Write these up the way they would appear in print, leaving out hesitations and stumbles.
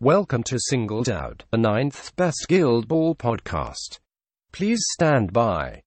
Welcome to Singled Out, the 9th best Guild Ball podcast. Please stand by.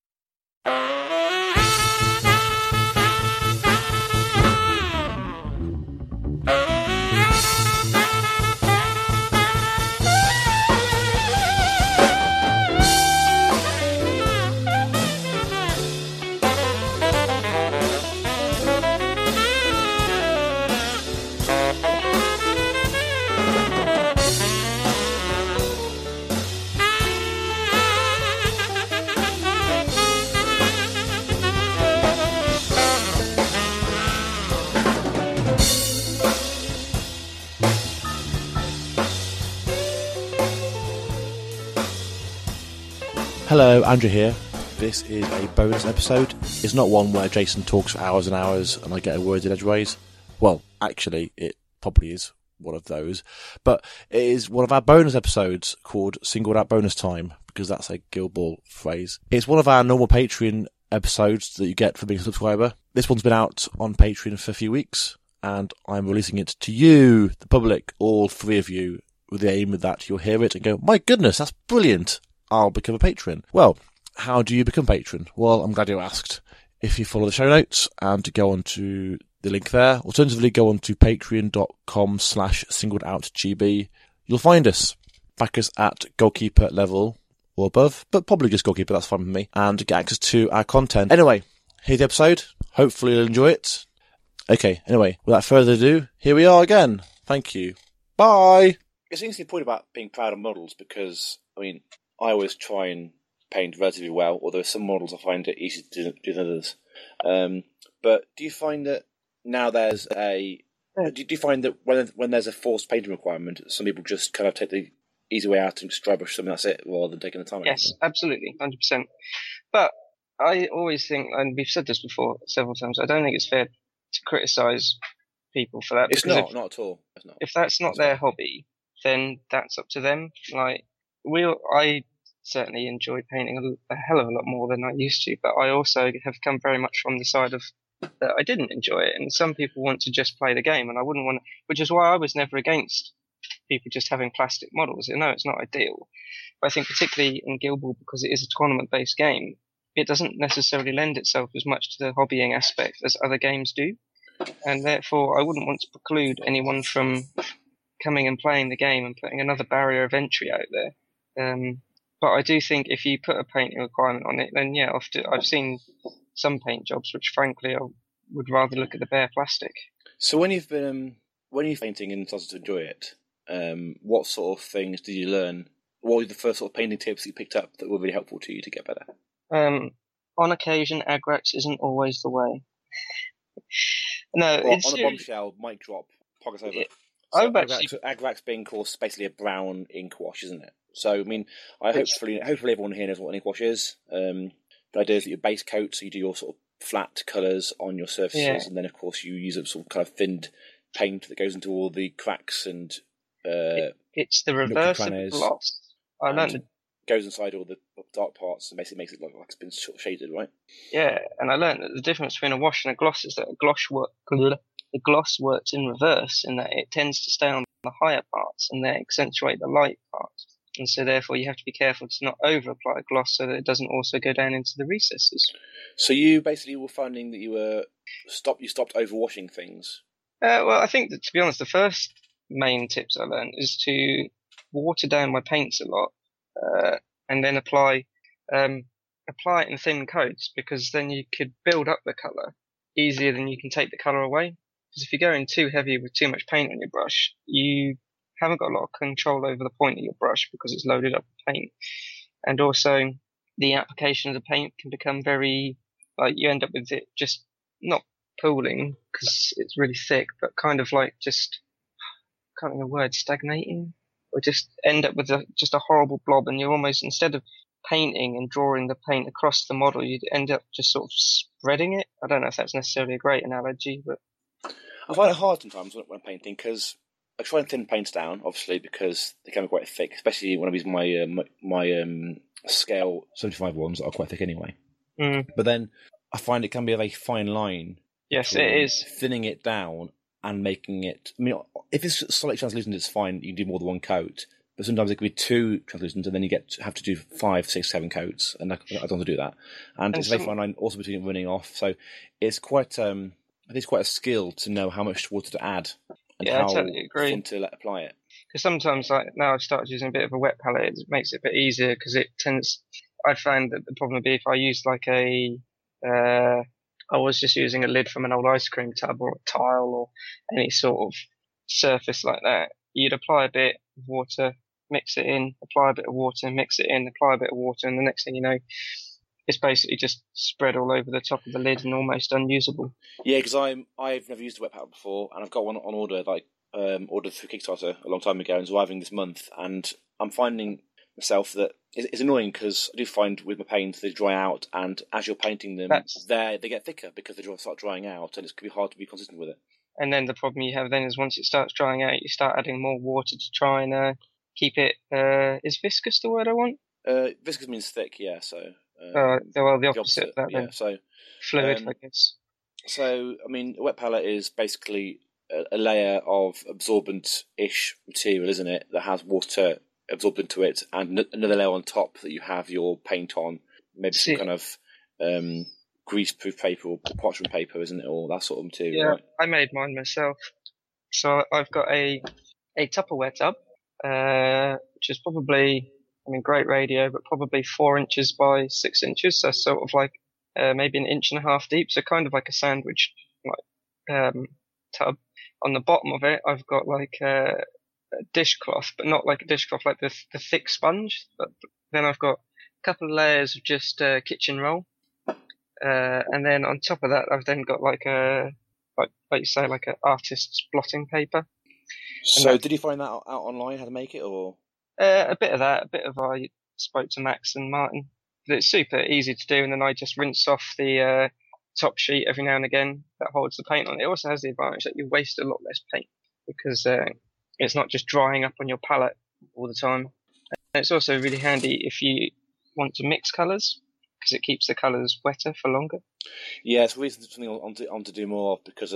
Hello, Andrew here. This is a bonus episode. It's not one where Jason talks for hours and hours and I get a word in edgeways. Well, actually, it probably is one of those. But it is one of our bonus episodes called Singled Out Bonus Time, because that's a Guild Ball phrase. It's one of our normal Patreon episodes that you get for being a subscriber. This one's been out on Patreon for a few weeks, and I'm releasing it to you, the public, all three of you, with the aim that you'll hear it and go, my goodness, that's brilliant. I'll become a patron. Well, how do you become patron? Well, I'm glad you asked. If you follow the show notes and go on to the link there, alternatively go on to patreon.com/singledoutgb, you'll find us. Back us at goalkeeper level or above, but probably just goalkeeper, that's fine with me, and get access to our content. Anyway, here's the episode. Hopefully you'll enjoy it. Okay, anyway, without further ado, here we are again. Thank you. Bye! It's an interesting point about being proud of models because, I always try and paint relatively well, although some models I find it easier to do than others. But do you find that now there's when there's a forced painting requirement, some people just kind of take the easy way out and just dry brush something, that's it, rather than taking the time? Yes, absolutely, 100%. But I always think, and we've said this before several times, I don't think it's fair to criticise people for that. It's not, not at all. It's not. If that's not their hobby, then that's up to them. I certainly enjoy painting a hell of a lot more than I used to, but I also have come very much from the side of that I didn't enjoy it, and some people want to just play the game, and I wouldn't want to, which is why I was never against people just having plastic models. You know, it's not ideal, but I think particularly in Guild Ball, because it is a tournament-based game, it doesn't necessarily lend itself as much to the hobbying aspect as other games do, and therefore I wouldn't want to preclude anyone from coming and playing the game and putting another barrier of entry out there. But I do think if you put a painting requirement on it, then yeah, I've seen some paint jobs which, frankly, I would rather look at the bare plastic. So when you've been when you're painting and started to enjoy it, what sort of things did you learn? What were the first sort of painting tips you picked up that were really helpful to you to get better? On occasion, Agrax isn't always the way. No, well, on a bombshell, mic drop, pocket over. So Agrax being called basically a brown ink wash, isn't it? So, hopefully everyone here knows what an ink wash is. The idea is that your base coat, so you do your sort of flat colours on your surfaces, and then, of course, you use a sort of kind of thinned paint that goes into all the cracks and... It's the reverse of gloss. I learned it goes inside all the dark parts and basically makes it look like it's been sort of shaded, right? Yeah, and I learned that the difference between a wash and a gloss is that the gloss works in reverse, in that it tends to stay on the higher parts and then accentuate the light parts. And so, therefore, you have to be careful to not over-apply a gloss so that it doesn't also go down into the recesses. So you basically were finding that you stopped overwashing things? Well, I think that, to be honest, the first main tips I learned is to water down my paints a lot and then apply it in thin coats, because then you could build up the colour easier than you can take the colour away. Because if you're going too heavy with too much paint on your brush, you haven't got a lot of control over the point of your brush because it's loaded up with paint. And also, the application of the paint can become very, you end up with it just not pooling because it's really thick, but kind of can't think of the word, stagnating? Or just end up with just a horrible blob, and you're almost, instead of painting and drawing the paint across the model, you'd end up just sort of spreading it. I don't know if that's necessarily a great analogy, but... I find it hard sometimes when painting, because I try and thin paints down, obviously, because they can be quite thick, especially when I'm using my scale 75 ones that are quite thick anyway. Mm. But then I find it can be a very fine line. Yes, it is. Thinning it down and making it... I mean, if it's slightly translucent, it's fine. You can do more than one coat. But sometimes it could be too translucent, and then you have to do 5, 6, 7 coats, and I don't want to do that. And it's a very fine line also between running off. So it's quite... I think it's quite a skill to know how much water to add and how I totally agree. Fun to apply it. Because sometimes, like now, I've started using a bit of a wet palette. It makes it a bit easier because it tends. I found that the problem would be if I used like a. I was just using a lid from an old ice cream tub or a tile or any sort of surface like that. You'd apply a bit of water, mix it in, apply a bit of water, mix it in, apply a bit of water, and the next thing you know. It's basically just spread all over the top of the lid and almost unusable. Yeah, because I've never used a wet palette before, and I've got one on order that I ordered through Kickstarter a long time ago, and it's arriving this month. And I'm finding myself that it's annoying because I do find with my paints they dry out, and as you're painting them, they get thicker because they start drying out, and it's going to be hard to be consistent with it. And then the problem you have then is once it starts drying out, you start adding more water to try and keep it. Is viscous the word I want? Viscous means thick, yeah. So. Well, the opposite of that, yeah, so fluid, I guess. So, I mean, a wet palette is basically a layer of absorbent-ish material, isn't it, that has water absorbed into it, and another layer on top that you have your paint on, maybe some kind of grease-proof paper or parchment paper, isn't it, or that sort of material. Yeah, right? I made mine myself. So I've got a Tupperware tub, which is probably... I mean, great radio, but probably 4 inches by 6 inches. So sort of like maybe 1.5 inches deep. So kind of like a sandwich like tub. On the bottom of it, I've got like a dishcloth, but not like a dishcloth, like the thick sponge. But then I've got a couple of layers of just kitchen roll. And then on top of that, I've then got like a, like you say, like an artist's blotting paper. So did you find that out online, how to make it, or...? A bit of that, a bit of I spoke to Max and Martin. But it's super easy to do, and then I just rinse off the top sheet every now and again that holds the paint on. It also has the advantage that you waste a lot less paint because it's not just drying up on your palette all the time. And it's also really handy if you want to mix colours because it keeps the colours wetter for longer. Yeah, it's always something I want to do more of because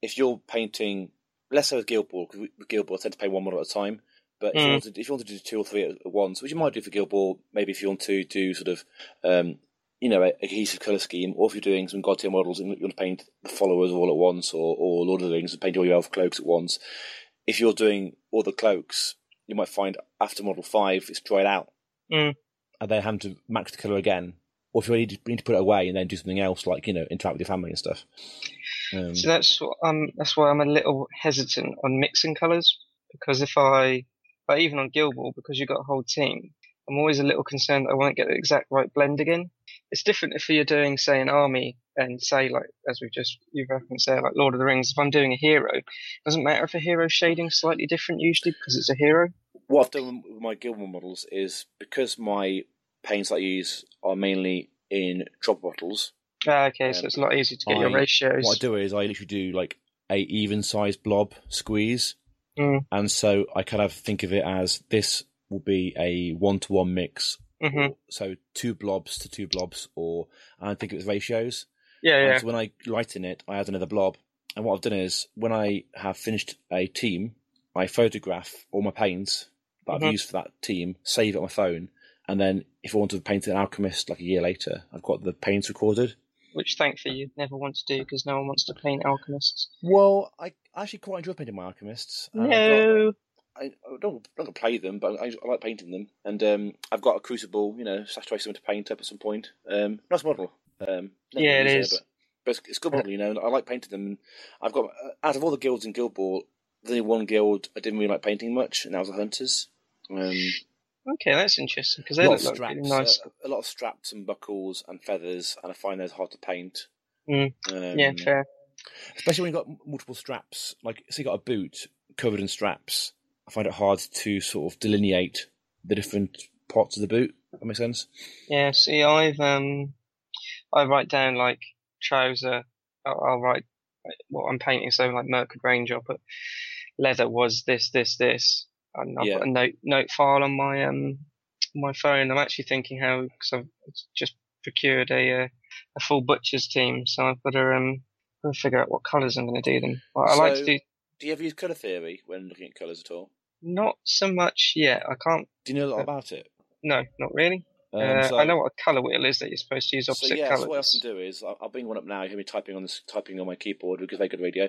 if you're painting, let's say with Guild Ball, because with Guild Ball I tend to paint one model at a time. But if you want to do 2 or 3 at once, which you might do for Guild Ball, maybe if you want to do sort of, a cohesive colour scheme, or if you're doing some God tier models and you want to paint the followers all at once, or Lord of the Rings and paint all your elf cloaks at once, if you're doing all the cloaks, you might find after model 5 it's dried out, and then having to match the colour again, or if you need to put it away and then do something else, like interact with your family and stuff. So that's why I'm a little hesitant on mixing colours because But even on Guild Ball, because you've got a whole team, I'm always a little concerned that I won't get the exact right blend again. It's different if you're doing, say, an army and say, like, as you've referenced there, like Lord of the Rings, if I'm doing a hero, it doesn't matter if a hero's shading slightly different usually because it's a hero. What I've done with my Guild Ball models is because my paints that I use are mainly in drop bottles. Okay, so it's a lot easier to get your ratios. What I do is I literally do, like, a even-sized blob squeeze. And so I kind of think of it as this will be a 1-to-1 mix. Mm-hmm. So 2 blobs to 2 blobs, and I think it was ratios. Yeah. So when I lighten it, I add another blob. And what I've done is when I have finished a team, I photograph all my paints that I've used for that team, save it on my phone. And then if I want to paint an alchemist like a year later, I've got the paints recorded. Which, thankfully, you'd never want to do because no one wants to paint alchemists. Well, I actually quite enjoy painting my alchemists. No! I don't play them, but I like painting them. And I've got a crucible, saturate someone to paint up at some point. Nice model. Yeah, it is. But it's good model, and I like painting them. And I've got, out of all the guilds in Guild Ball, there's only one guild I didn't really like painting much, and that was the Hunters. Okay, that's interesting because they look like really nice. A lot of straps and buckles and feathers, and I find those hard to paint. Yeah, fair. Especially when you've got multiple straps. Like, say you got a boot covered in straps, I find it hard to sort of delineate the different parts of the boot. That makes sense. Yeah. See, I write down like trouser. I'll write what I'm painting. So like Mercury Ranger, I'll put leather was this. And I've got a note file on my my phone. I'm actually thinking how, because I've just procured a full Butchers team, so I've got to I'll figure out what colours I'm going to do them. Well, so, I like to do. Do you ever use colour theory when looking at colours at all? Not so much yet. I can't. Do you know a lot about it? No, not really. I know what a colour wheel is that you're supposed to use opposite colours. So what I often do is I'll bring one up now. You hear me typing on my keyboard because they could radio.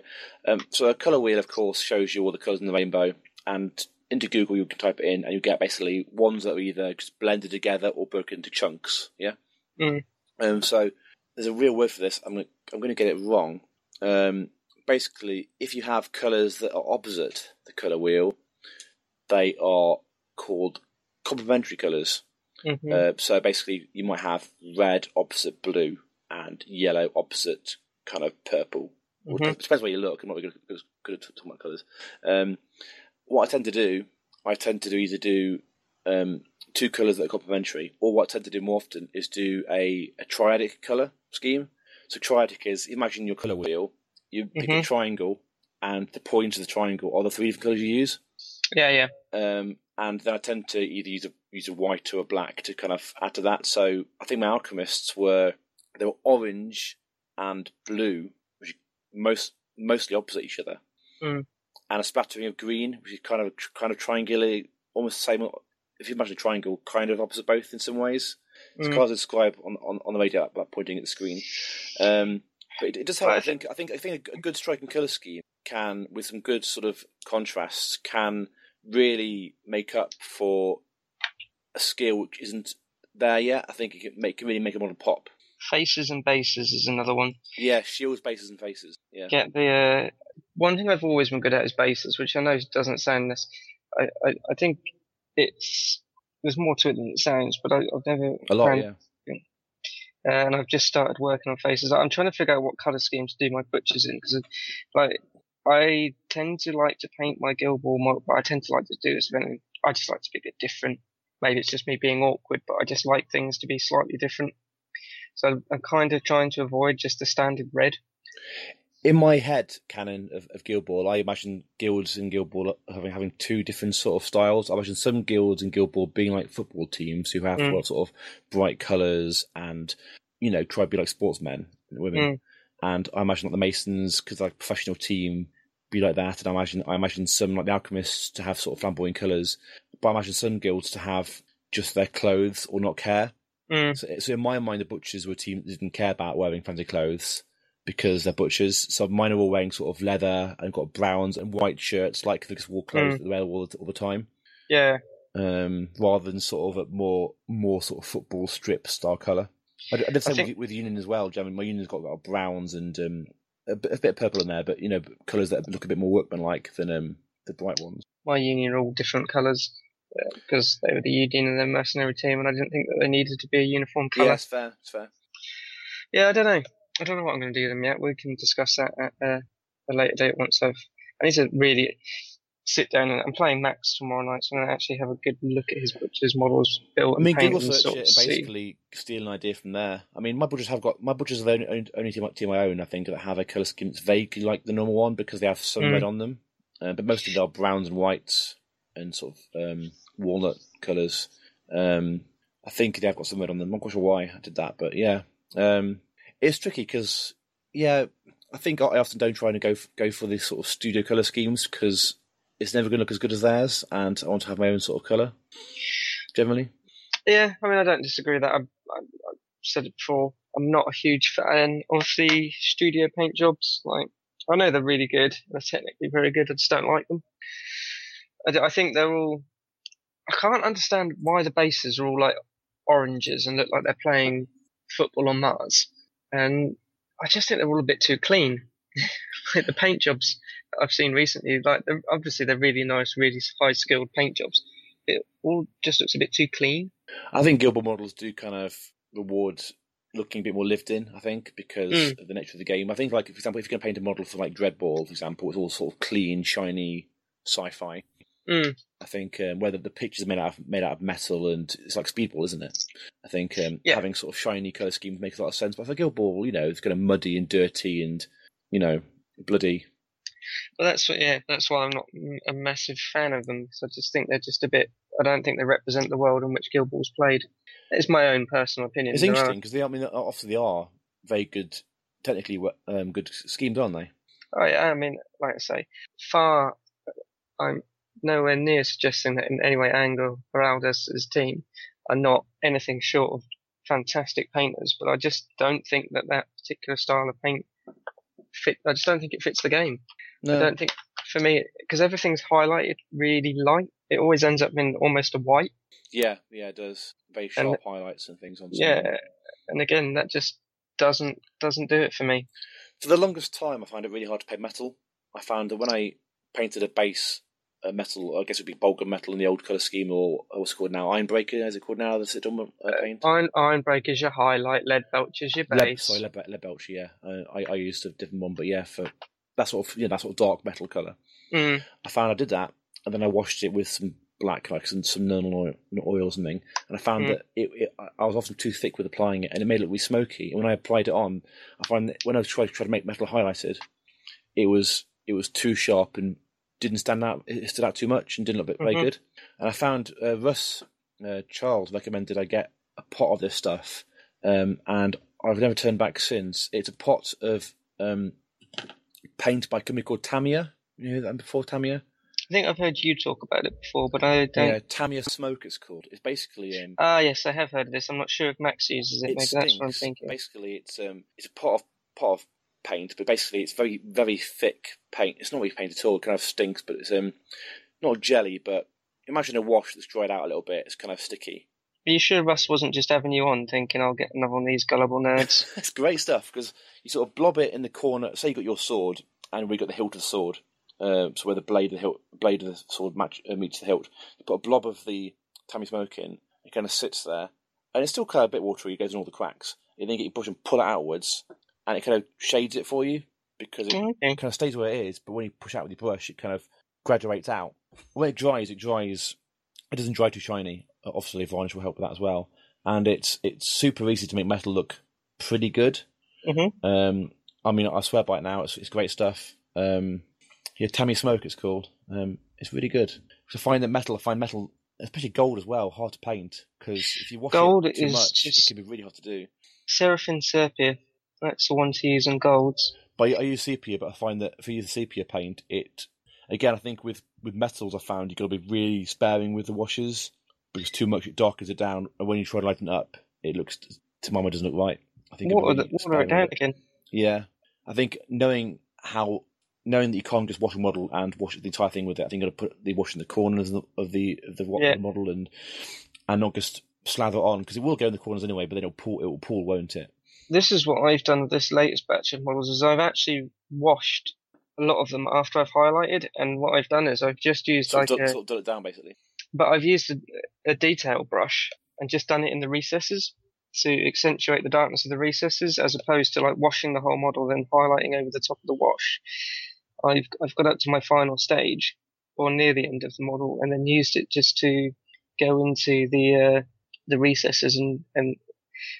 So a colour wheel, of course, shows you all the colours in the rainbow, and into Google you can type it in, and you get basically ones that are either just blended together or broken into chunks. Yeah. Mm. So there's a real word for this. I'm going to get it wrong. Basically, if you have colours that are opposite the colour wheel, they are called complementary colours. Mm-hmm. So basically, you might have red opposite blue and yellow opposite kind of purple. Mm-hmm. It depends where you look. I'm not really good at talking about colours. What I tend to either do two colours that are complementary, or what I tend to do more often is do a triadic colour scheme. So triadic is, imagine your colour wheel, you pick a triangle, and the points of the triangle are the three different colours you use. Yeah, yeah. And then I tend to either use a white or a black to kind of add to that. So I think my alchemists were orange and blue, which are mostly opposite each other, and a splattering of green, which is kind of triangular, almost the same. If you imagine a triangle, kind of opposite both in some ways. It's hard to describe on the radio by pointing at the screen. But it does help. I think a good striking colour scheme can, with some good sort of contrasts, can really make up for a skill which isn't there yet. I think it can really make a model pop. Faces and bases is another one. Yeah, shields, bases, and faces. Yeah. Get the one thing I've always been good at is bases, which I know doesn't sound this. I think it's there's more to it than it sounds, but I've never a lot. Yeah. And I've just started working on faces. I'm trying to figure out what colour scheme to do my butchers in, because like I tend to like to paint my Guild Ball model, but I tend to like to do this. I just like to be a bit different. Maybe it's just me being awkward, but I just like things to be slightly different. So I'm kind of trying to avoid just the standard red. In my head canon of Guild Ball, I imagine guilds in Guild Ball having two different sort of styles. I imagine some guilds in Guild Ball being like football teams who have sort of bright colours and, you know, try to be like sportsmen and women. And I imagine like the Masons, because like professional team, be like that. And I imagine some like the Alchemists to have sort of flamboyant colours. But I imagine some guilds to have just their clothes or not care. So in my mind, the Butchers were a team that didn't care about wearing fancy clothes, because they're butchers. So mine are all wearing sort of leather and got browns and white shirts, like they just wore clothes that they wear all the time. Yeah. Rather than sort of a more sort of football strip style colour. I did the same with Union as well. I mean, my Union's got a lot of browns and a bit of purple in there, but, you know, colours that look a bit more workmanlike than the bright ones. My Union are all different colours, because they were the Union and their mercenary team, and I didn't think that they needed to be a uniform colour. Yeah, that's fair. That's fair. Yeah, I don't know what I'm going to do with them yet. We can discuss that at a later date once I need to really sit down, and I'm playing Max tomorrow night, so I'm going to actually have a good look at his butcher's models built. I mean, Google search it and basically steal an idea from there. I mean, my butchers are the only team I own, I think, that have a colour scheme that's vaguely like the normal one, because they have some red on them, but mostly they are browns and whites and sort of walnut colours. I think they've got some red on them. I'm not quite sure why I did that, but yeah. It's tricky because, yeah, I think I often don't try and go for these sort of studio colour schemes, because it's never going to look as good as theirs, and I want to have my own sort of colour, generally. Yeah, I mean, I don't disagree with that. I've said it before, I'm not a huge fan of the studio paint jobs. Like, I know they're really good, they're technically very good, I just don't like them. I think they're all... I can't understand why the bases are all, like, oranges and look like they're playing football on Mars. And I just think they're all a bit too clean. Like the paint jobs I've seen recently, like obviously they're really nice, really high-skilled paint jobs. It all just looks a bit too clean. I think Guild Ball models do kind of reward looking a bit more lived in, I think, because of the nature of the game. I think, like, for example, if you can paint a model for like Dreadball, for example, it's all sort of clean, shiny, sci-fi. I think whether the pictures are made out of metal, and it's like Speedball, isn't it? I think having sort of shiny colour schemes makes a lot of sense. But for Guild Ball, you know, it's kind of muddy and dirty and, you know, bloody. Well, that's why I'm not a massive fan of them. Because I just think they're just a bit. I don't think they represent the world in which Guild Ball's played. It's my own personal opinion. It's interesting because they are very good technically good schemes, aren't they? Oh, yeah, I mean, like I say, I'm nowhere near suggesting that in any way Angle or Aldous' team are not anything short of fantastic painters, but I just don't think that particular style of paint I just don't think it fits the game. No. I don't think, for me, because everything's highlighted really light, it always ends up in almost a white. Yeah, it does. Very sharp highlights and things on screen. Yeah, and again, that just doesn't do it for me. For the longest time, I found it really hard to paint metal. I found that when I painted a base metal, I guess it would be Bulgur metal in the old colour scheme, or what's it called now? Ironbreaker, is it called now? That's it done paint? Ironbreaker's your highlight, Leadbelcher's your base. Leadbelcher, yeah. I used a different one, but yeah, for that sort of, that sort of dark metal colour. Mm. I found I did that, and then I washed it with some black, like some non oils and thing, and I found that I was often too thick with applying it, and it made it look really smoky. And when I applied it on, I find that when I tried to make metal highlighted, it was too sharp and didn't stand out. It stood out too much and didn't look very good. And I found Russ Charles recommended I get a pot of this stuff, and I've never turned back since. It's a pot of paint by a company called Tamiya. You heard that before, Tamiya? I think I've heard you talk about it before, but I don't. Yeah, Tamiya Smoke it's called. It's basically. Yes, I have heard of this. I'm not sure if Max uses it. Maybe that's what I'm thinking. Basically, it's a pot of paint, but basically it's very very thick paint. It's not really paint at all. It kind of stinks, but it's not jelly. But imagine a wash that's dried out a little bit. It's kind of sticky. Are you sure Russ wasn't just having you on, thinking I'll get another one of these gullible nerds? It's great stuff because you sort of blob it in the corner. Say you got your sword, and we got the hilt of the sword. So where the blade of the sword meets the hilt, you put a blob of the Tamiya Smoke in. It kind of sits there, and it's still kind of a bit watery. It goes in all the cracks. And then you get your brush and pull it outwards, and it kind of shades it for you because it kind of stays where it is. But when you push out with your brush, it kind of graduates out. When it dries, It doesn't dry too shiny. Obviously, varnish will help with that as well. And it's super easy to make metal look pretty good. Mm-hmm. I mean, I swear by it now. It's great stuff. Yeah, Tamiya Smoke it's called. It's really good. I find that metal, especially gold as well, hard to paint because if you wash gold it too much, it can be really hard to do. Seraphine Sepia, that's the one to use in golds. But I use sepia, but I find that if you use sepia paint, it again I think with metals I found you've got to be really sparing with the washes because too much it darkens it down, and when you try to lighten it up, it looks to mama doesn't look right. I think water it down again. Yeah, I think knowing that you can't just wash a model and wash the entire thing with it, I think you've got to put the wash in the corners of the model and not just slather it on because it will go in the corners anyway, but then it will pool, won't it? This is what I've done with this latest batch of models is I've actually washed a lot of them after I've highlighted, and what I've done is I've just used sort of dull it down basically. But I've used a detail brush and just done it in the recesses to accentuate the darkness of the recesses, as opposed to like washing the whole model then highlighting over the top of the wash. I've got up to my final stage, or near the end of the model, and then used it just to go into the recesses. And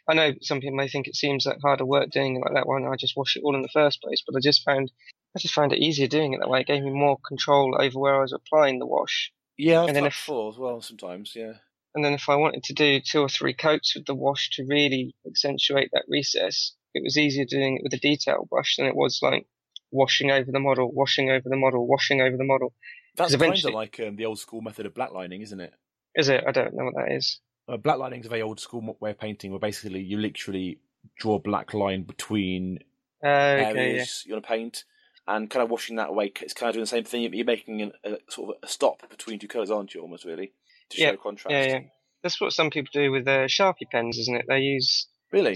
I know some people may think it seems like harder work doing it like that one. I just wash it all in the first place, but I just found it easier doing it that way. It gave me more control over where I was applying the wash. Yeah, I've done it before as well sometimes. Yeah. And then if I wanted to do 2 or 3 coats with the wash to really accentuate that recess, it was easier doing it with a detail brush than it was like washing over the model, washing over the model, washing over the model. That's kind of like the old school method of blacklining, isn't it? Is it? I don't know what that is. Blacklining is a very old school way of painting where basically you literally draw a black line between areas you want to paint and kind of washing that away. It's kind of doing the same thing. You're making a sort of a stop between two colours, aren't you, almost really? To show contrast. Yeah. That's what some people do with Sharpie pens, isn't it? They use... Really?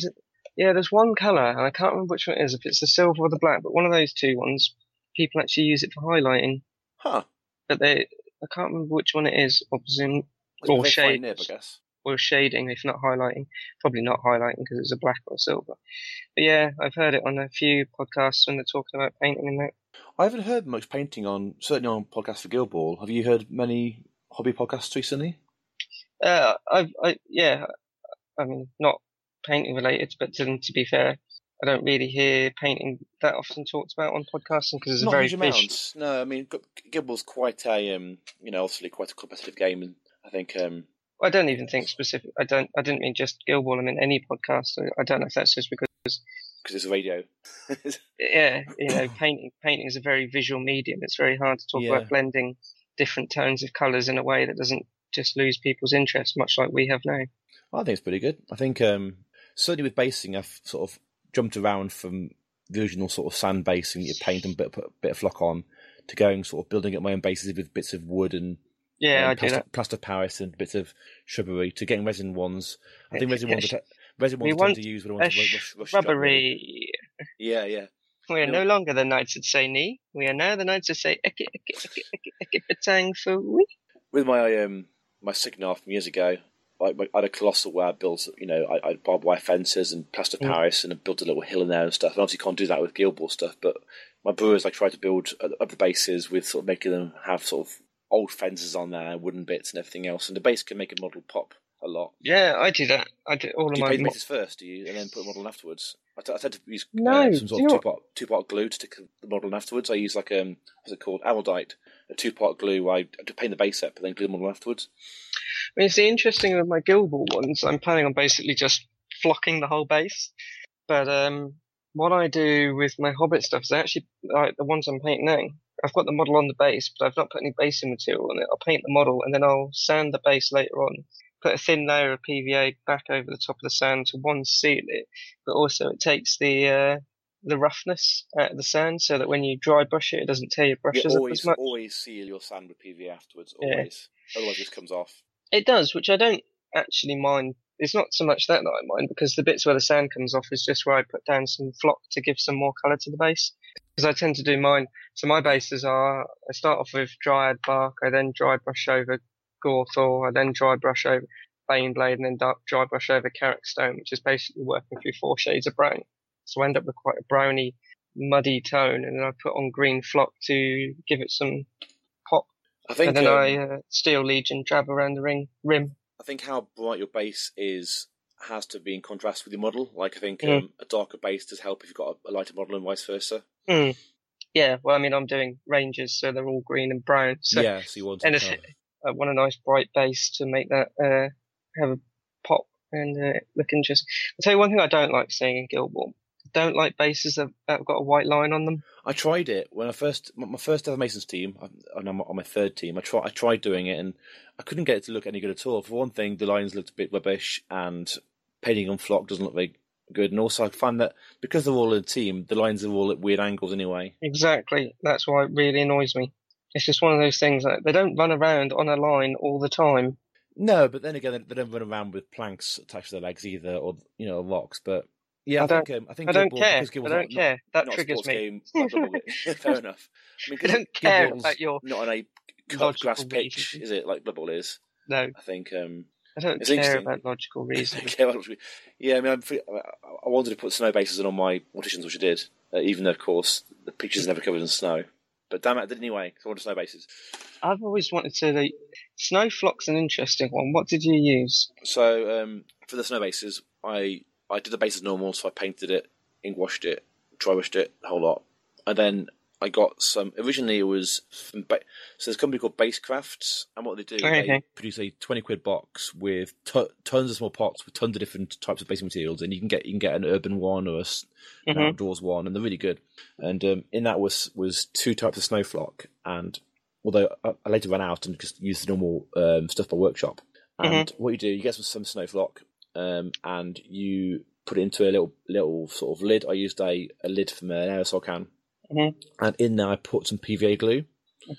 Yeah, there's one colour, and I can't remember which one it is, if it's the silver or the black, but one of those two ones, people actually use it for highlighting. Huh. But I can't remember which one it is, or shade, I guess. Or shading, if not highlighting. Probably not highlighting, because it's a black or silver. But yeah, I've heard it on a few podcasts when they're talking about painting and that. I haven't heard much painting certainly on podcasts for Guild Ball. Have you heard many hobby podcasts recently? I mean, not painting related, but to be fair, I don't really hear painting that often talked about on podcasting because it's a very fish. No, I mean, Guild Ball's quite a obviously quite a competitive game, and I think I don't even think specific. I didn't mean just Guild Ball. I mean any podcast. I don't know if that's just because because it's radio. Yeah, you know, painting is a very visual medium. It's very hard to talk about blending different tones of colours in a way that doesn't just lose people's interest, much like we have now. Well, I think it's pretty good. I think certainly with basing, I've sort of jumped around from the original sort of sand basing, you paint and put a bit of flock on, to going sort of building up my own bases with bits of wood and plaster Paris and bits of shrubbery, to getting resin ones. I think resin ones I tend to use when I want to shrubbery. Yeah, yeah. We are no longer the knights that say ni. We are now the knights that say eke patang for we. With my Signar from years ago, I had a colossal where I built, I had barbed wire fences and plaster Paris, and I built a little hill in there and stuff. And obviously, you can't do that with Guild Ball stuff, but my brewers, I tried to build other bases with sort of making them have sort of old fences on there, wooden bits and everything else, and the base can make a model pop a lot. Yeah, I do that. I do all do of you my. You paint bases first, do you, and then put a model afterwards? I tend to use some sort of two-part glue to stick the model in afterwards. I use what's it called, Amaldite, a two-part glue. I paint the base up and then glue the model afterwards. I mean, it's the interesting with my Guild Ball ones. I'm planning on basically just flocking the whole base. But what I do with my Hobbit stuff is actually, like the ones I'm painting now, I've got the model on the base, but I've not put any basing material on it. I'll paint the model, and then I'll sand the base later on, put a thin layer of PVA back over the top of the sand to, one, seal it, but also it takes the roughness out of the sand so that when you dry brush it, it doesn't tear your brushes up as much. Always seal your sand with PVA afterwards, always. Yeah. Otherwise it just comes off. It does, which I don't actually mind. It's not so much that I mind, because the bits where the sand comes off is just where I put down some flock to give some more colour to the base. Because I tend to do mine. So my bases are, I start off with Dryad Bark, I then dry brush over Gorthor, I then dry brush over Baneblade, and then dry brush over Carrick Stone, which is basically working through 4 shades of brown. So I end up with quite a browny, muddy tone, and then I put on green flock to give it some... I think, and then I Steel Legion jab around the rim. I think how bright your base is has to be in contrast with your model. Like, I think a darker base does help if you've got a lighter model and vice versa. Mm. Yeah, well, I mean, I'm doing Rangers, so they're all green and brown. So, yeah, so you want I want a nice bright base to make that have a pop and look interesting. I'll tell you one thing I don't like seeing in Guild Ball. Don't like bases that have got a white line on them. I tried it when I first, my first ever Masons team, and I'm on my third team, I tried doing it, and I couldn't get it to look any good at all. For one thing, the lines looked a bit rubbish, and painting on flock doesn't look very good. And also I find that because they're all in a team, the lines are all at weird angles anyway. Exactly. That's why it really annoys me. It's just one of those things that they don't run around on a line all the time. No, but then again, they don't run around with planks attached to their legs either, or, rocks, but... Yeah, I think I don't care. That not triggers me. Fair enough. I mean, I don't care about your. Not on a grass pitch, is it? Like Blood Bowl is. No, I think. I don't care about logical reasons. Yeah, I mean, I wanted to put snow bases on all my Morticians, which I did, even though, of course, the pictures never covered in snow. But damn it, I did anyway, because I wanted snow bases. I've always wanted to. Snow flock's an interesting one. What did you use? So for the snow bases, I did the base as normal, so I painted it, ink washed it, dry washed it, a whole lot. And then I got some... Originally, it was... So there's a company called Basecrafts, and what they do, they produce a 20 quid box with tons of small pots with tons of different types of basing materials, and you can get an urban one or an outdoors one, and they're really good. And in that was 2 types of snow flock, and although I later ran out and just used the normal stuff by workshop. And what you do, you get some snow flock... and you put it into a little sort of lid. I used a lid from an aerosol can, and in there I put some PVA glue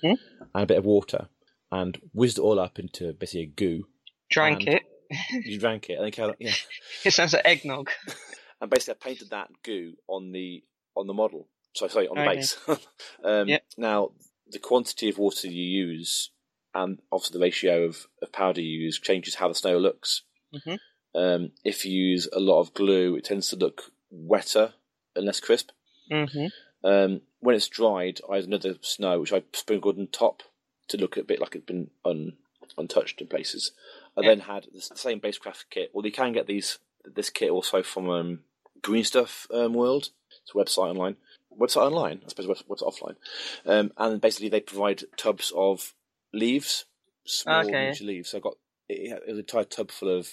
and a bit of water, and whizzed it all up into basically a goo. You drank it, and then it sounds like eggnog. And basically, I painted that goo on the model. Sorry, on the base. Now, the quantity of water you use, and obviously the ratio of powder you use, changes how the snow looks. If you use a lot of glue, it tends to look wetter and less crisp. When it's dried, I have another snow, which I sprinkled on top to look a bit like it'd been untouched in places. I then had the same Basecraft kit. Well, you can get this kit also from Green Stuff World. It's a website online. I suppose website offline. And basically they provide tubs of leaves, small miniature leaves. So I got an entire tub full of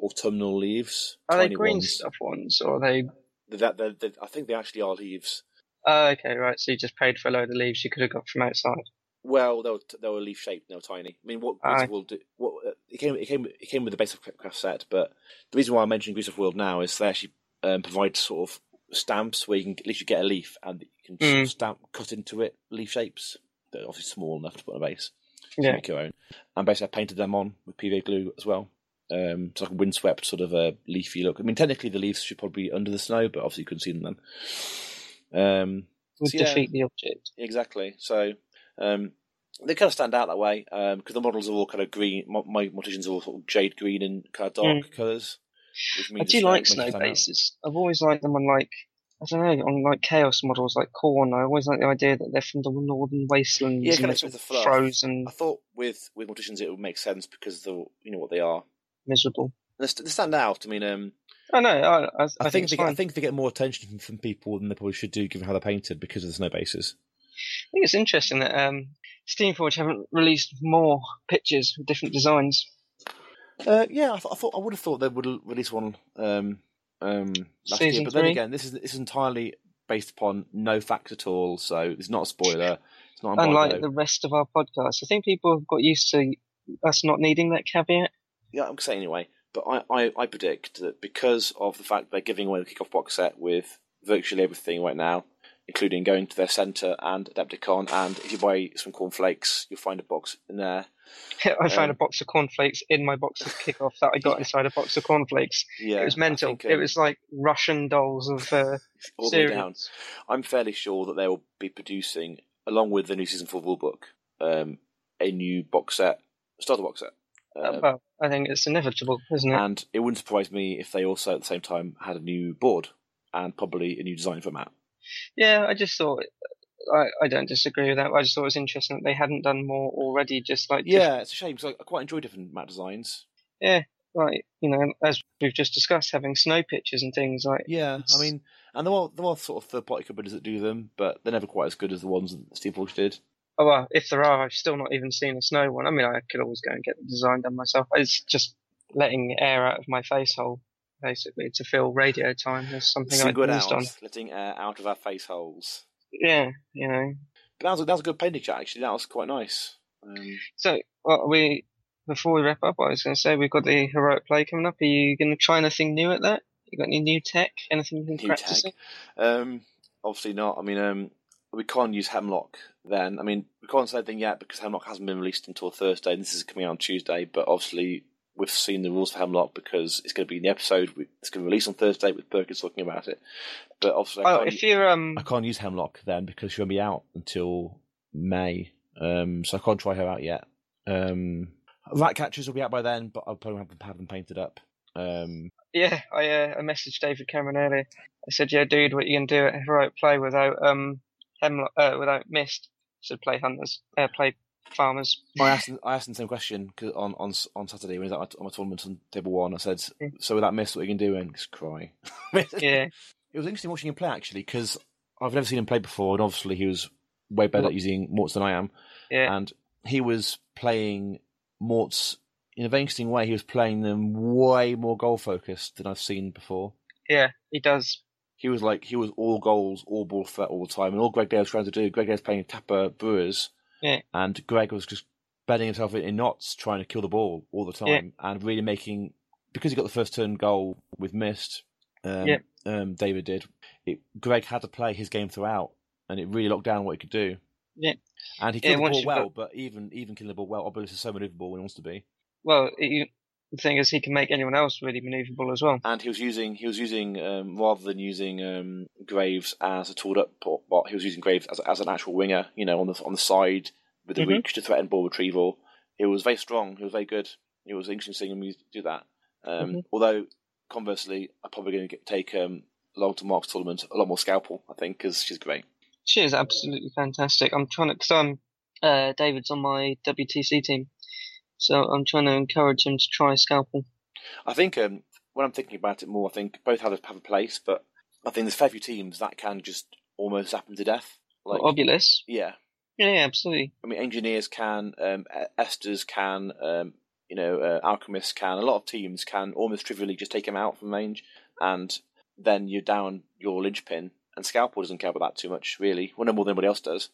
autumnal leaves. Are they green stuff ones, or are they I think they actually are leaves. Oh, okay, right. So you just paid for a load of leaves you could have got from outside. Well, they were leaf shaped, they were tiny. I mean, what Grease World do? It came with the basic craft set, but the reason why I'm mentioning Grease World now is they actually provide sort of stamps where you can at least you get a leaf and you can stamp cut into it leaf shapes. They're obviously small enough to put on a base. Yeah. Make your own. And basically, I painted them on with PVA glue as well. It's like a windswept sort of a leafy look. I mean, technically the leaves should probably be under the snow, but obviously you couldn't see them then. Defeat the object. Exactly. So they kind of stand out that way because the models are all kind of green. My Morticians are all sort of jade green and kind of dark colours. Which means I do like snow bases. I've always liked them on like chaos models like Korn. I always like the idea that they're from the northern wastelands. Yeah, kind of with the fluff. Frozen. I thought with Morticians it would make sense because they're, you know what they are. Miserable. They stand out. I mean, I know. I think they get more attention from people than they probably should do, given how they're painted, because of the snow bases. I think it's interesting that Steamforge haven't released more pictures with different designs. I would have thought they would release one last year, but then again, this is entirely based upon no facts at all, so it's not a spoiler. It's not unlike the rest of our podcast. I think people have got used to us not needing that caveat. Yeah, I'm saying anyway, but I predict that because of the fact they're giving away the kickoff box set with virtually everything right now, including going to their centre and Adepticon, and if you buy some cornflakes, you'll find a box in there. I found a box of cornflakes in my box of kickoff that I got inside a box of cornflakes. Yeah, it was mental. It was like Russian dolls of all the way down. I'm fairly sure that they will be producing, along with the new season 4 rule book, a new box set, starter box set. Well, I think it's inevitable, isn't it? And it wouldn't surprise me if they also at the same time had a new board and probably a new design format. Yeah, I just thought I don't disagree with that. I just thought it was interesting that they hadn't done more already. Just like it's a shame because I quite enjoy different map designs. Yeah, like you know, as we've just discussed, having snow pictures and things like I mean, and there are sort of third party companies that do them, but they're never quite as good as the ones that Steamforge did. Oh well, if there are, I've still not even seen a snow one. I mean, I could always go and get the design done myself. It's just letting air out of my face hole, basically, to fill radio time. There's something I missed on. Letting air out of our face holes. Yeah, you know. But that was a good painting chat, actually. That was quite nice. Before we wrap up, I was going to say, we've got the Heroic Play coming up. Are you going to try anything new at that? You got any new tech? Anything you can practice? Obviously not. I mean, we can't use Hemlock then. I mean, we can't say anything yet because Hemlock hasn't been released until Thursday, and this is coming out on Tuesday, but obviously we've seen the rules for Hemlock because it's going to be in the episode. It's going to release on Thursday with Perkins talking about it. But obviously I can't use Hemlock then because she'll be out until May, so I can't try her out yet. Rat Catchers will be out by then, but I'll probably have them painted up. I messaged David Cameron earlier. I said, yeah, dude, what are you going to do at Heroic Play without... Hemlock, without mist, should play Hunters, play Farmers. I asked him the same question cause on Saturday when he was at my tournament on table 1. I said, so without mist, what are you going to do? And just cry. Yeah. It was interesting watching him play, actually, because I've never seen him play before, and obviously he was way better at using Morts than I am. Yeah. And he was playing Morts in a very interesting way. He was playing them way more goal-focused than I've seen before. Yeah, he does. He was all goals, all ball threat all the time, and all Greg Dale was trying to do. Greg Dale's playing Tapper Brewers, and Greg was just bedding himself in knots, trying to kill the ball all the time, and really making, because he got the first turn goal with missed. David did. Greg had to play his game throughout, and it really locked down what he could do. Yeah, and he killed the ball well, but even killing the ball well, Obelisk is so manoeuvrable when he wants to be. Well, the thing is, he can make anyone else really manoeuvrable as well. And he was using rather than using Graves as a tooled-up bot, he was using Graves as an actual winger, you know, on the side with the reach to threaten ball retrieval. It was very strong. He was very good. It was interesting seeing him do that. Although, conversely, I'm probably going to take along to Mark's tournament a lot more Scalpel, I think, because she's great. She is absolutely fantastic. I'm trying to, because David's on my WTC team. So I'm trying to encourage him to try Scalpel. I think when I'm thinking about it more, I think both have a place, but I think there's a fair few teams that can just almost zap them to death. Like Obulus? Yeah. Yeah, absolutely. I mean, Engineers can, Esters can, Alchemists can. A lot of teams can almost trivially just take them out from range, and then you're down your linchpin, and Scalpel doesn't care about that too much, really. Well, no more than anybody else does.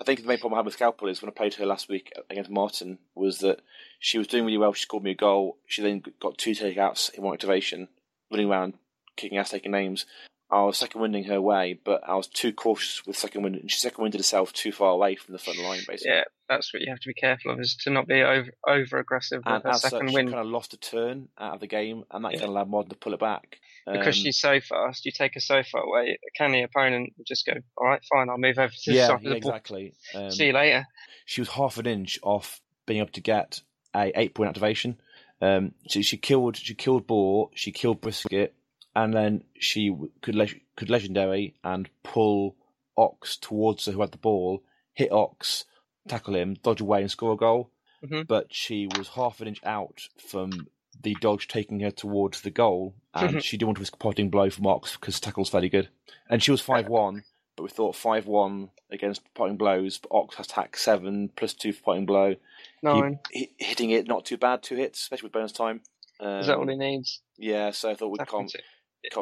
I think the main problem I had with Scalpel is when I played her last week against Martin was that she was doing really well, she scored me a goal, she then got 2 takeouts in one activation, running around, kicking ass, taking names. I was second-winding her way, but I was too cautious with second-wind, and she second-winded herself too far away from the front line, basically. Yeah, that's what you have to be careful of, is to not be over-aggressive with her second wind. And as such, she kind of lost a turn out of the game, and that kind of allowed Modern to pull it back. Because she's so fast, you take her so far away, can the opponent just go, all right, fine, I'll move over to the side of the ball. Yeah, exactly. See you later. She was half an inch off being able to get a 8-point activation. So she killed Boar, she killed Brisket, and then she could legendary and pull Ox towards her, who had the ball, hit Ox, tackle him, dodge away and score a goal. Mm-hmm. But she was half an inch out from the dodge taking her towards the goal, and mm-hmm. she didn't want to risk a potting blow from Ox because tackle's fairly good. And she was 5-1, but we thought 5-1 against potting blows, but Ox has tack 7, plus 2 for potting blow. 9. Hitting it, not too bad, 2 hits, especially with bonus time. Is that all he needs? Yeah, so I thought we can't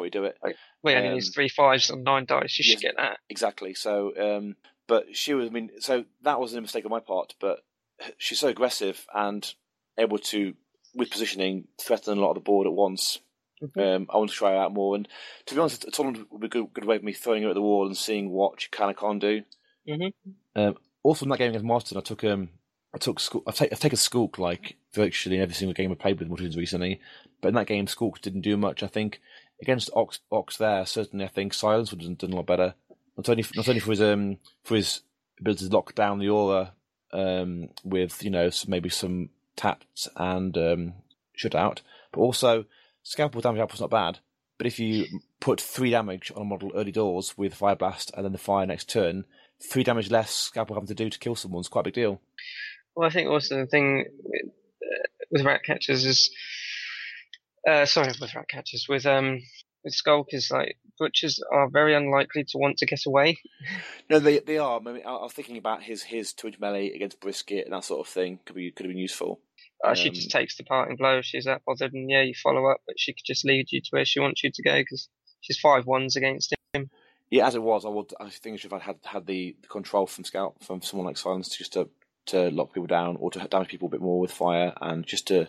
we do it? We only need 3 5s and 9 dice. You should get that. Exactly. So, but she was. I mean, so that was a mistake on my part. But she's so aggressive and able to, with positioning, threaten a lot of the board at once. Mm-hmm. I want to try her out more. And to be honest, it's all a good way of me throwing her at the wall and seeing what she can or can't do. Mm-hmm. Also, in that game against Martin, I've taken Skulk like virtually in every single game I played with Morticians recently. But in that game, Skulk didn't do much. I think. Against Ox there, certainly I think Silence would have done a lot better. Not only for his ability to lock down the aura with maybe some taps and shutout, but also Scalpel damage output's not bad. But if you put 3 damage on a model early doors with Fire Blast and then the fire next turn, 3 damage less Scalpel having to do to kill someone is quite a big deal. Well, I think also the thing with Rat Catchers is. With Skulk is like Butchers are very unlikely to want to get away. No, they are. I mean, I was thinking about his 2-inch melee against Brisket and that sort of thing could have been useful. She just takes the parting blow if she's that bothered, and you follow up, but she could just lead you to where she wants you to go because she's 5-1s against him. Yeah, as it was, I think I should have had the control from Scout from someone like Silence just to lock people down or to damage people a bit more with fire and just to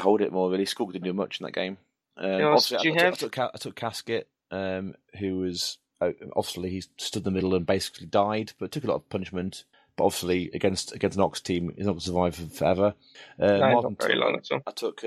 hold it more, really. Skulk didn't do much in that game. I took Casket, who was... Obviously, he stood in the middle and basically died, but took a lot of punishment. But obviously, against an Ox team, he's not going to survive forever. Not very long at all. I took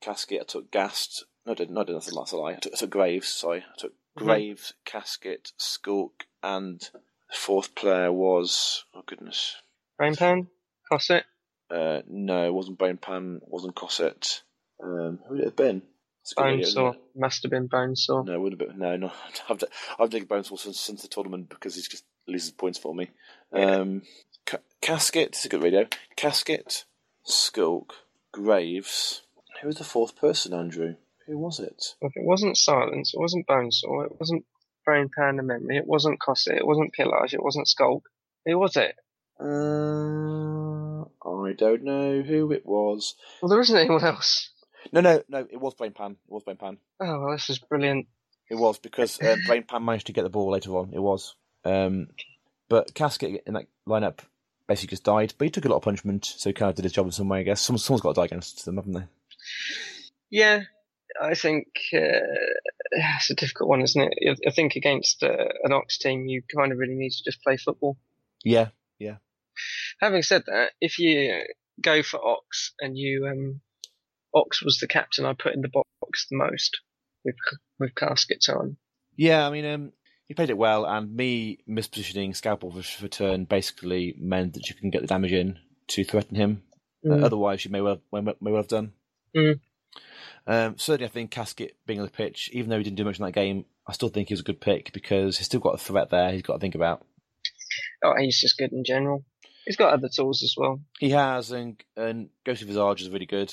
Casket, I took Ghast... No, I didn't. That's a lie. I took Graves, sorry. I took Graves, Casket, Skulk, and the 4th player was... Oh, goodness. Brain Pan? Cosset? No, it wasn't Brain Pan, wasn't Cosset. Who would it have been? Bonesaw. Must have been Bonesaw. No, it would have been. No. I've taken Bonesaw since the tournament because he just loses points for me. Yeah. Casket, it's a good radio. Casket, Skulk, Graves. Who was the 4th person, Andrew? Who was it? Look, it wasn't Silence, it wasn't Bonesaw, it wasn't Brain Pan and Memory, it wasn't Cosset, it wasn't Pillage, it wasn't Skulk. Who was it? I don't know who it was. Well, there isn't anyone else. No, it was Brain Pan. Oh, well, this is brilliant. It was, because Brain Pan managed to get the ball later on. It was. But Casket in that lineup basically just died, but he took a lot of punishment, so he kind of did his job in some way, I guess. Someone's got to die against them, haven't they? Yeah, I think it's a difficult one, isn't it? I think against an Ox team, you kind of really need to just play football. Yeah. Having said that, if you go for Ox and you Ox was the captain I put in the box the most with Casket's on. Yeah, I mean you played it well, and me mispositioning Scalpel for turn basically meant that you can get the damage in to threaten him. Otherwise, you may well have done. Mm. Certainly, I think Casket being on the pitch, even though he didn't do much in that game, I still think he was a good pick because he's still got a threat there. He's got to think about. Oh, he's just good in general. He's got other tools as well. He has, and Ghost of Visage is really good.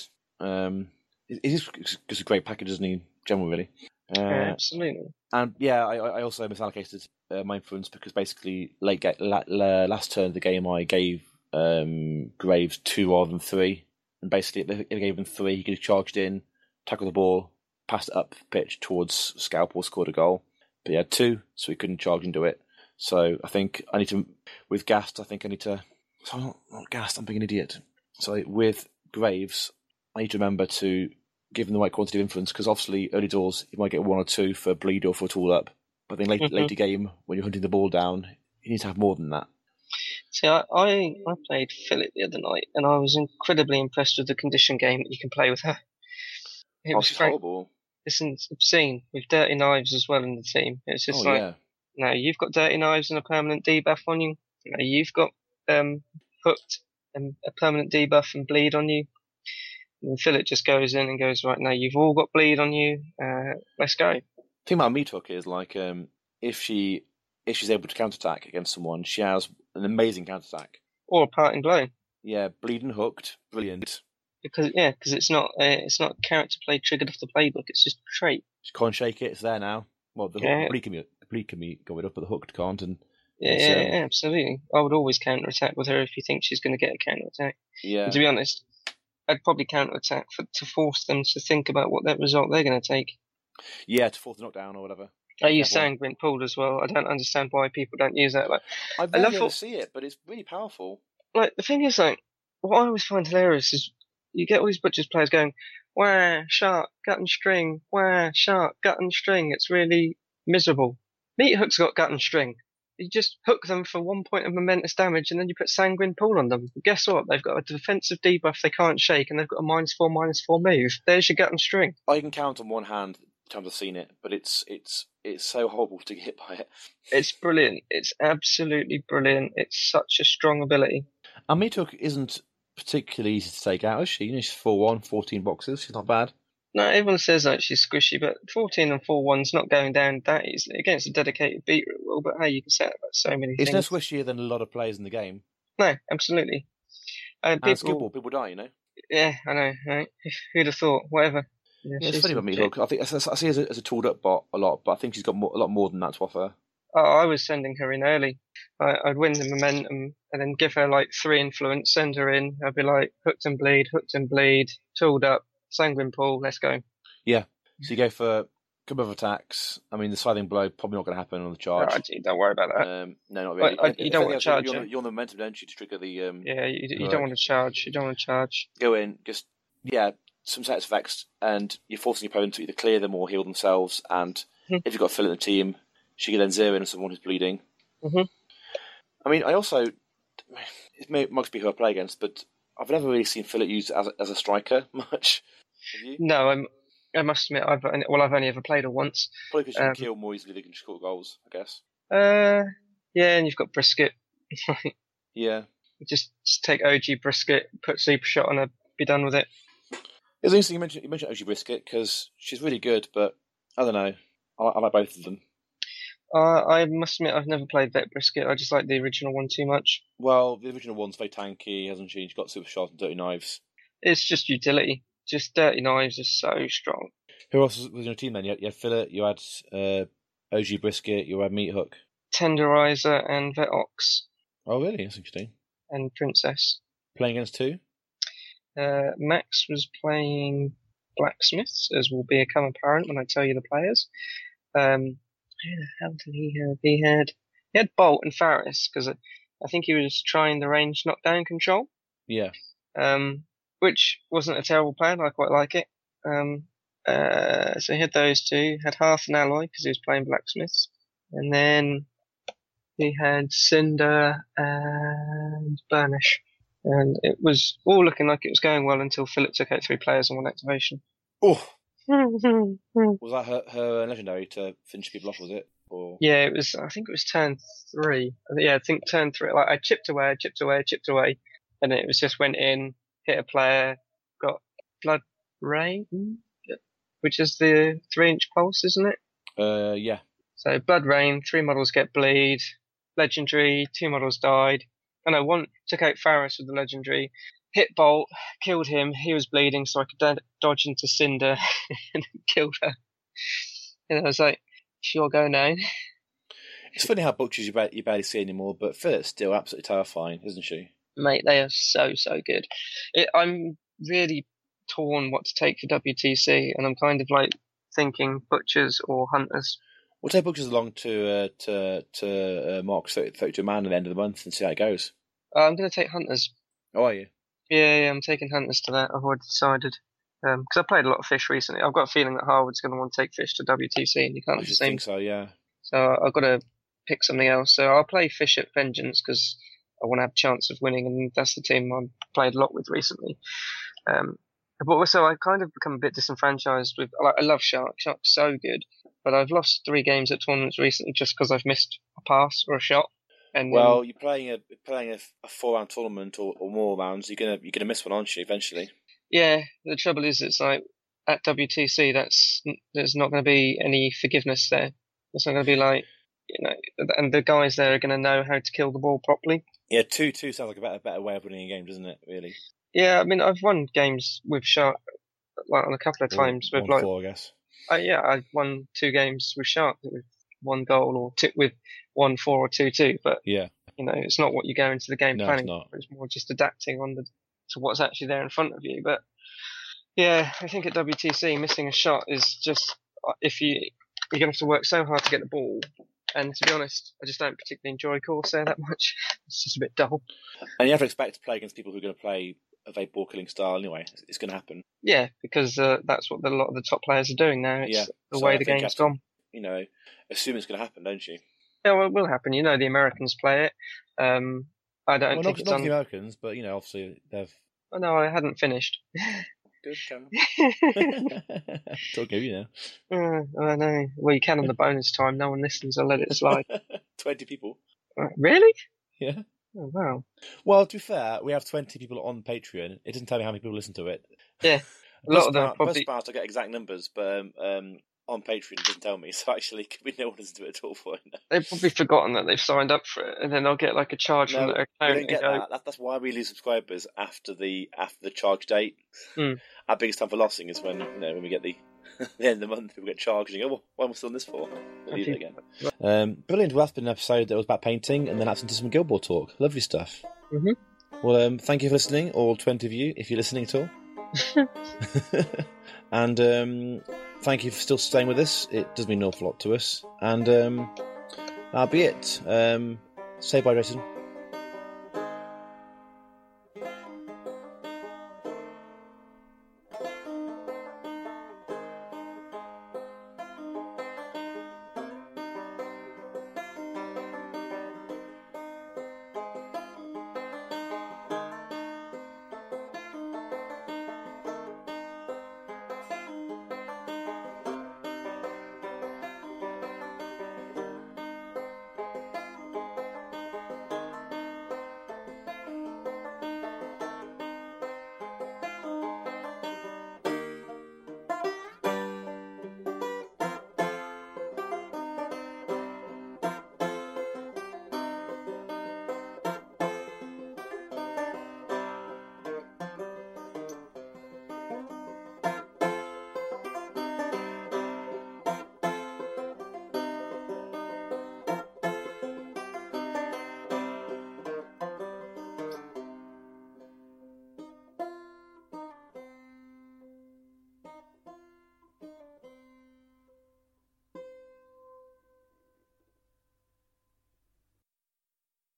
He's just a great package, isn't he, in general, really? Absolutely. And, yeah, I also misallocated my influence because basically last turn of the game I gave Graves 2 rather than 3. And basically if I gave him 3, he could have charged in, tackled the ball, passed up pitch towards Scalpel, scored a goal, but he had two, so he couldn't charge into it. So I think I need to, with Gast, I think I need to, so I'm not Gast, I'm being an idiot. So with Graves, I need to remember to give him the right quantity of influence, because obviously early doors, you might get one or two for a bleed or for a tool up, but then late, later game, when you're hunting the ball down, you need to have more than that. See, I played Philip the other night, and I was incredibly impressed with the condition game that you can play with her. It was horrible. It's obscene, with Dirty Knives as well in the team. It's just now you've got Dirty Knives and a permanent debuff on you. Now you've got Hooked and a permanent debuff and bleed on you. And Philip just goes in and goes, right, now you've all got bleed on you. Let's go. The thing about Meat Hook is, like, if she's able to counterattack against someone, she has an amazing counterattack. Or a parting blow. Yeah, bleeding hooked, brilliant. Because it's not character play triggered off the playbook. It's just trait. Just can't shake it. It's there now. Well, the bleed can be going up, but the hooked can't. And yeah, absolutely. I would always counter attack with her if you think she's going to get a counter attack. Yeah. And to be honest, I'd probably counter attack to force them to think about what that result they're going to take. Yeah, to force the knockdown or whatever. I use Sanguine Pool as well. I don't understand why people don't use that. Like, I've never see it, but it's really powerful. Like, the thing is, like, what I always find hilarious is you get all these Butchers players going, wah, shark, gut and string, wah, shark, gut and string. It's really miserable. Meat Hook's got gut and string. You just hook them for 1 point of momentous damage, and then you put Sanguine Pool on them. Guess what? They've got a defensive debuff they can't shake, and they've got a -4/-4 move. There's your gut and string. I can count on one hand times I've seen it, but it's so horrible to get hit by it. It's brilliant. It's absolutely brilliant. It's such a strong ability. And Meathawk isn't particularly easy to take out, is she? You know, she's 4-1, 14 boxes. She's not bad. No, everyone says that she's squishy, but 14 and 4-1's not going down that easily. Against a dedicated beater, it will, but hey, you can set up so many things. It's no squishier than a lot of players in the game. No, absolutely. And it's Guild Ball. People die, you know? Yeah, I know, right? Who'd have thought? Whatever. Yeah, it's funny about me, look. I think I see her as a tooled up bot a lot, but I think she's got a lot more than that to offer. Oh, I was sending her in early. I'd win the momentum and then give her like 3 influence, send her in. I'd be like, hooked and bleed, tooled up, Sanguine Pool, let's go. Yeah, so you go for a couple of attacks. I mean, the sliding blow, probably not going to happen on the charge. No, don't worry about that. No, not really. You don't want to charge. You're on the momentum, don't you, to trigger the... you don't want to charge. You don't want to charge. Go in, just, yeah, some sets of X, and you're forcing your opponent to either clear them or heal themselves, and if you've got Phil in the team, she can then zero in on someone who's bleeding. Mm-hmm. I mean, I also... It might be who I play against, but I've never really seen Philip used as a striker much. Have you? No, I must admit, I've only ever played her once. Probably because you can kill more easily than you can score goals, I guess. Yeah, and you've got Brisket. Yeah. Just take OG Brisket, put Super Shot on her, be done with it. It's interesting you mentioned OG Brisket, because she's really good, but I don't know. I like both of them. I must admit, I've never played Vet Brisket. I just like the original one too much. Well, the original one's very tanky, hasn't she? She's got Super Shot and Dirty Knives. It's just utility. Just Dirty Knives are so strong. Who else was in your team then? You had Philip, you had OG Brisket, you had Meat Hook. Tenderizer and Vet Ox. Oh, really? That's interesting. And Princess. Playing against who? Max was playing Blacksmiths, as will become apparent when I tell you the players. Who the hell did he have? He had Bolt and Faris, because I think he was trying the range knockdown control. Yeah. Which wasn't a terrible plan. I quite like it. So he had those two. Had half an alloy because he was playing Blacksmiths, and then he had Cinder and Burnish. And it was all looking like it was going well until Philip took out 3 players on 1 activation. Oh! Was that her legendary to finish people off, was it? Or... Yeah, it was. I think it was turn 3. Yeah, I think turn 3. Like, I chipped away, and it was just went in, hit a player, got Blood Ray, which is the 3-inch pulse, isn't it? Yeah. So Blood Rain, 3 models get bleed, legendary, 2 models died. And I took out Faris with the legendary, hit Bolt, killed him. He was bleeding, so I could dodge into Cinder and killed her. And I was like, sure, go now. It's funny how Butchers you barely see anymore, but Philip's still absolutely terrifying, isn't she? Mate, they are so, so good. I'm really torn what to take for WTC, and I'm kind of like thinking Butchers or Hunters. We'll take Butchers along to Mark's 32 man at the end of the month and see how it goes. I'm going to take Hunters. Oh, are you? Yeah, I'm taking Hunters to that. I've already decided. Because I played a lot of Fish recently. I've got a feeling that Harwood's going to want to take Fish to WTC, and you can't do the same. I think so, yeah. So I've got to pick something else. So I'll play Fish at Vengeance because I want to have a chance of winning, and that's the team I've played a lot with recently. But also, I kind of become a bit disenfranchised with. Like, I love Shark. Shark's so good, but I've lost 3 games at tournaments recently just because I've missed a pass or a shot. And well, you're playing a 4-round tournament or more rounds. You're gonna miss one, aren't you? Eventually. Yeah, the trouble is, it's like at WTC, there's not going to be any forgiveness there. It's not going to be like, and the guys there are going to know how to kill the ball properly. Yeah, 2-2 sounds like a better way of winning a game, doesn't it? Really. Yeah, I mean, I've won games with Shark, like on a couple of times. With like, 4, I guess. I've won 2 games with Shark with 1 goal or 2 with 1-4 or 2-2. But yeah, it's not what you go into the game planning. It's not. It's more just adapting to what's actually there in front of you. But yeah, I think at WTC missing a shot is just if you're gonna have to work so hard to get the ball. And to be honest, I just don't particularly enjoy Corsair that much. It's just a bit dull. And you have to expect to play against people who are going to play of a ball killing style anyway. It's going to happen. Yeah, because that's what a lot of the top players are doing now. It's the way the game's gone. Assume it's going to happen, don't you? Yeah, well, it will happen. The Americans play it. I don't think it's not the Americans, but obviously they've. Oh no, I hadn't finished. Good, Kevin. Talking of you now. I know. Well, you can on the bonus time. No one listens. I'll let it slide. 20 people. Really? Yeah. Oh, wow. Well, to be fair, we have 20 people on Patreon. It doesn't tell me how many people listen to it. Yeah. A lot of them. Part, I get exact numbers, but on Patreon it doesn't tell me. So actually, could be no one listens to it at all for it. Now. They've probably forgotten that they've signed up for it, and then they'll get like a charge from their account. Don't get that. That's why we lose subscribers after the charge date. Mm. Our biggest time for losing is when when we get the. The end of the month, people get charged and go, well, why am I still on this for? Leave it again. Brilliant. Well, that's been an episode that was about painting and then that's into some Guild Ball talk. Lovely stuff. Mm-hmm. Well, thank you for listening, all 20 of you, if you're listening at all. And thank you for still staying with us. It does mean an awful lot to us. And that'll be it. Say bye, Jason.